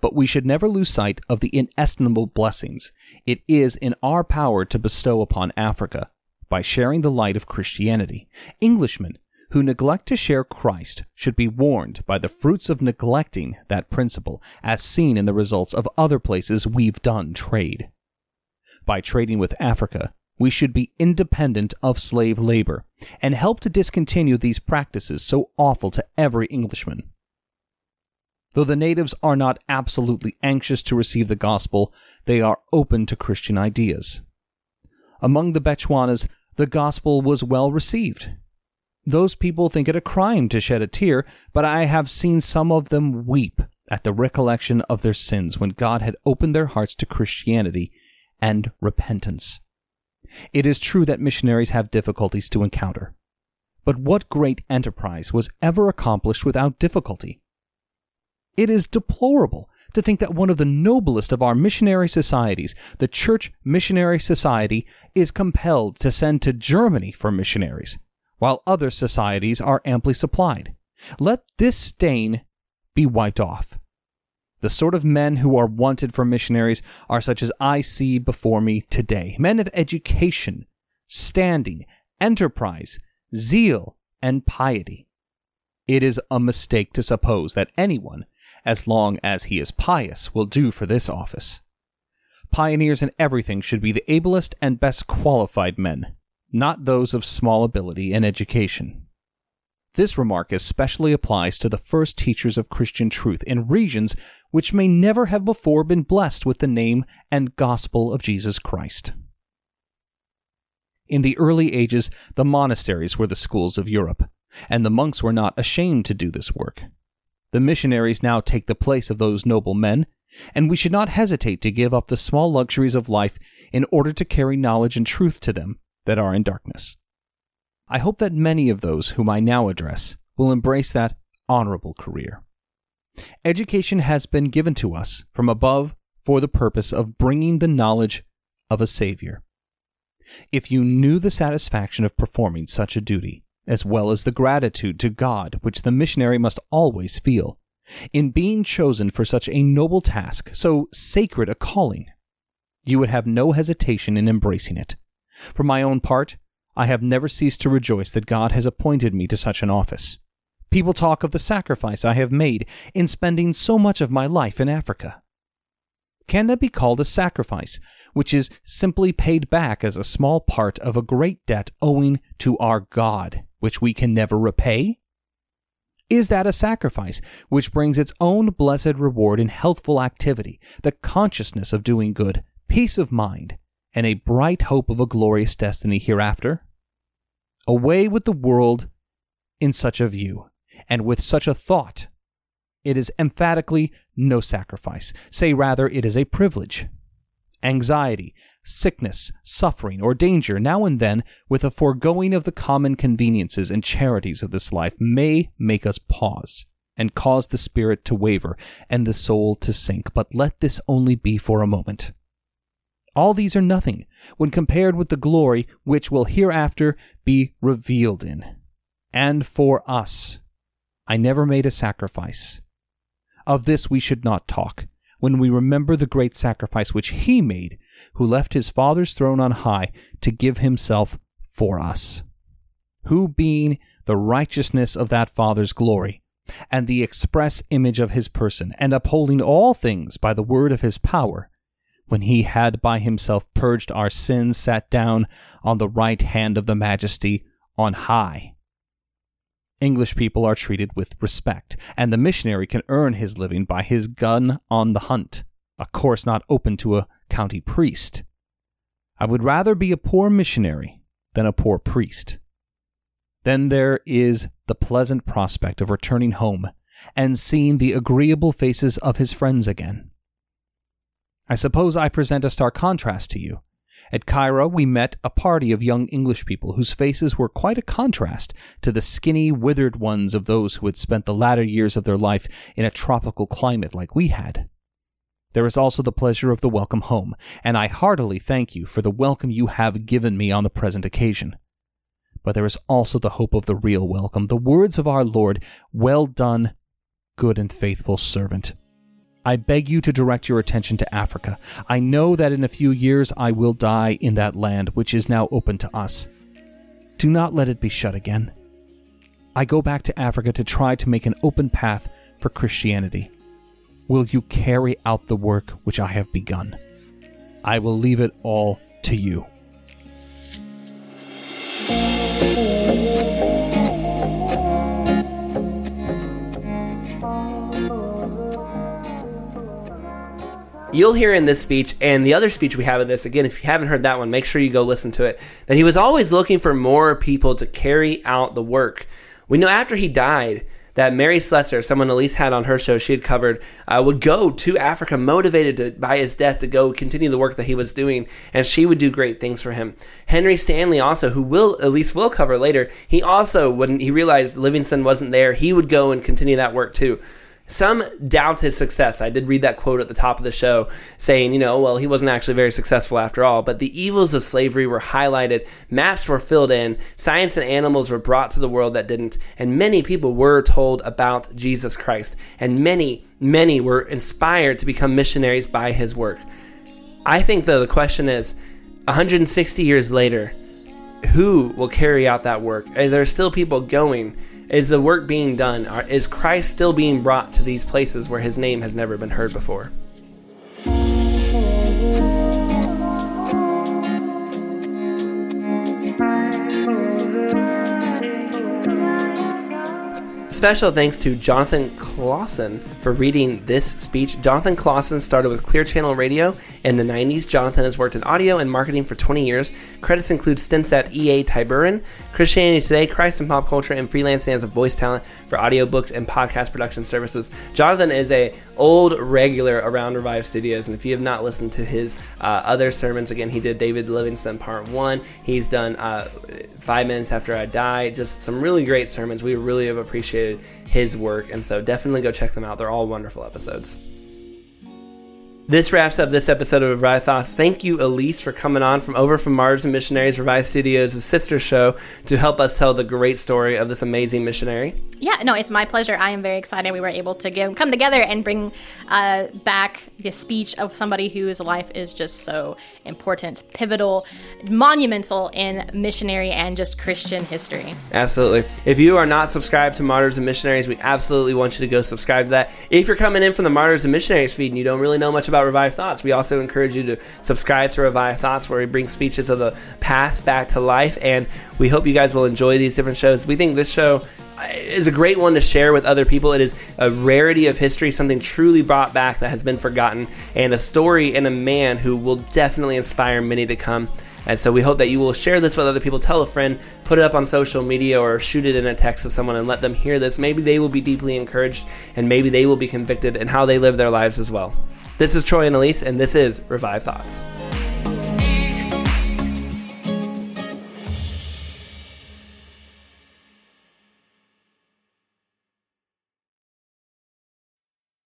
But we should never lose sight of the inestimable blessings it is in our power to bestow upon Africa by sharing the light of Christianity. Englishmen who neglect to share Christ should be warned by the fruits of neglecting that principle, as seen in the results of other places we've done trade. By trading with Africa, we should be independent of slave labor, and help to discontinue these practices so awful to every Englishman. Though the natives are not absolutely anxious to receive the gospel, they are open to Christian ideas. Among the Bechuanas, the gospel was well received. Those people think it a crime to shed a tear, but I have seen some of them weep at the recollection of their sins when God had opened their hearts to Christianity and repentance. It is true that missionaries have difficulties to encounter, but what great enterprise was ever accomplished without difficulty? It is deplorable to think that one of the noblest of our missionary societies, the Church Missionary Society, is compelled to send to Germany for missionaries, while other societies are amply supplied. Let this stain be wiped off. The sort of men who are wanted for missionaries are such as I see before me today. Men of education, standing, enterprise, zeal, and piety. It is a mistake to suppose that anyone, as long as he is pious, will do for this office. Pioneers in everything should be the ablest and best qualified men, not those of small ability and education. This remark especially applies to the first teachers of Christian truth in regions which may never have before been blessed with the name and gospel of Jesus Christ. In the early ages, the monasteries were the schools of Europe, and the monks were not ashamed to do this work. The missionaries now take the place of those noble men, and we should not hesitate to give up the small luxuries of life in order to carry knowledge and truth to them that are in darkness. I hope that many of those whom I now address will embrace that honorable career. Education has been given to us from above for the purpose of bringing the knowledge of a Savior. If you knew the satisfaction of performing such a duty, as well as the gratitude to God which the missionary must always feel, in being chosen for such a noble task, so sacred a calling, you would have no hesitation in embracing it. For my own part, I have never ceased to rejoice that God has appointed me to such an office. People talk of the sacrifice I have made in spending so much of my life in Africa. Can that be called a sacrifice, which is simply paid back as a small part of a great debt owing to our God, which we can never repay? Is that a sacrifice which brings its own blessed reward in healthful activity, the consciousness of doing good, peace of mind, and a bright hope of a glorious destiny hereafter? Away with the world in such a view, and with such a thought. It is emphatically no sacrifice. Say rather, it is a privilege. Anxiety, sickness, suffering, or danger now and then, with a foregoing of the common conveniences and charities of this life, may make us pause, and cause the spirit to waver, and the soul to sink. But let this only be for a moment. All these are nothing when compared with the glory which will hereafter be revealed in. And for us, I never made a sacrifice. Of this we should not talk, when we remember the great sacrifice which he made, who left his Father's throne on high to give himself for us, who being the righteousness of that Father's glory, and the express image of his person, and upholding all things by the word of his power, when he had by himself purged our sins, sat down on the right hand of the Majesty on high. English people are treated with respect, and the missionary can earn his living by his gun on the hunt, a course not open to a county priest. I would rather be a poor missionary than a poor priest. Then there is the pleasant prospect of returning home and seeing the agreeable faces of his friends again. I suppose I present a stark contrast to you. At Cairo we met a party of young English people whose faces were quite a contrast to the skinny, withered ones of those who had spent the latter years of their life in a tropical climate like we had. There is also the pleasure of the welcome home, and I heartily thank you for the welcome you have given me on the present occasion. But there is also the hope of the real welcome, the words of our Lord, "Well done, good and faithful servant." I beg you to direct your attention to Africa. I know that in a few years I will die in that land which is now open to us. Do not let it be shut again. I go back to Africa to try to make an open path for Christianity. Will you carry out the work which I have begun? I will leave it all to you. You'll hear in this speech and the other speech we have in this, again, if you haven't heard that one, make sure you go listen to it, that he was always looking for more people to carry out the work. We know after he died that Mary Slessor, someone Elise had on her show she had covered, would go to Africa motivated by his death to go continue the work that he was doing, and she would do great things for him. Henry Stanley also, who Elise will cover later, he also, when he realized Livingstone wasn't there, he would go and continue that work too. Some doubt his success. I did read that quote at the top of the show saying, well, he wasn't actually very successful after all, but the evils of slavery were highlighted, maps were filled in, science and animals were brought to the world that didn't, and many people were told about Jesus Christ, and many, many were inspired to become missionaries by his work. I think, though, the question is, 160 years later, who will carry out that work? Are there still people going? Is the work being done? Is Christ still being brought to these places where his name has never been heard before? Special thanks to Jonathan Claussen for reading this speech. Jonathan Claussen started with Clear Channel Radio in the 90s. Jonathan has worked in audio and marketing for 20 years. Credits include stints at EA Tiburon, Christianity Today, Christ and Pop Culture, and freelance as a voice talent for audiobooks and podcast production services. Jonathan is a old regular around Revive Studios, and if you have not listened to his other sermons, again, he did David Livingstone Part 1. He's done 5 Minutes After I Die. Just some really great sermons. We really have appreciated his work, and so definitely go check them out. They're all wonderful episodes. This wraps up this episode of Revive Thoughts. Thank you, Elise, for coming on from Martyrs and Missionaries, Revive Studios' sister show, to help us tell the great story of this amazing missionary. Yeah, no, it's my pleasure. I am very excited we were able to come together and bring back the speech of somebody whose life is just so important, pivotal, monumental in missionary and just Christian history. Absolutely. If you are not subscribed to Martyrs and Missionaries, we absolutely want you to go subscribe to that. If you're coming in from the Martyrs and Missionaries feed and you don't really know much about Revive Thoughts, we also encourage you to subscribe to Revive Thoughts, where we bring speeches of the past back to life, and we hope you guys will enjoy these different shows. We think this show is a great one to share with other people. It is a rarity of history, something truly brought back that has been forgotten, and a story and a man who will definitely inspire many to come. And so we hope that you will share this with other people. Tell a friend, put it up on social media, or shoot it in a text to someone and let them hear this. Maybe they will be deeply encouraged, and maybe they will be convicted in how they live their lives as well. This is Troy and Elise, and this is Revive Thoughts.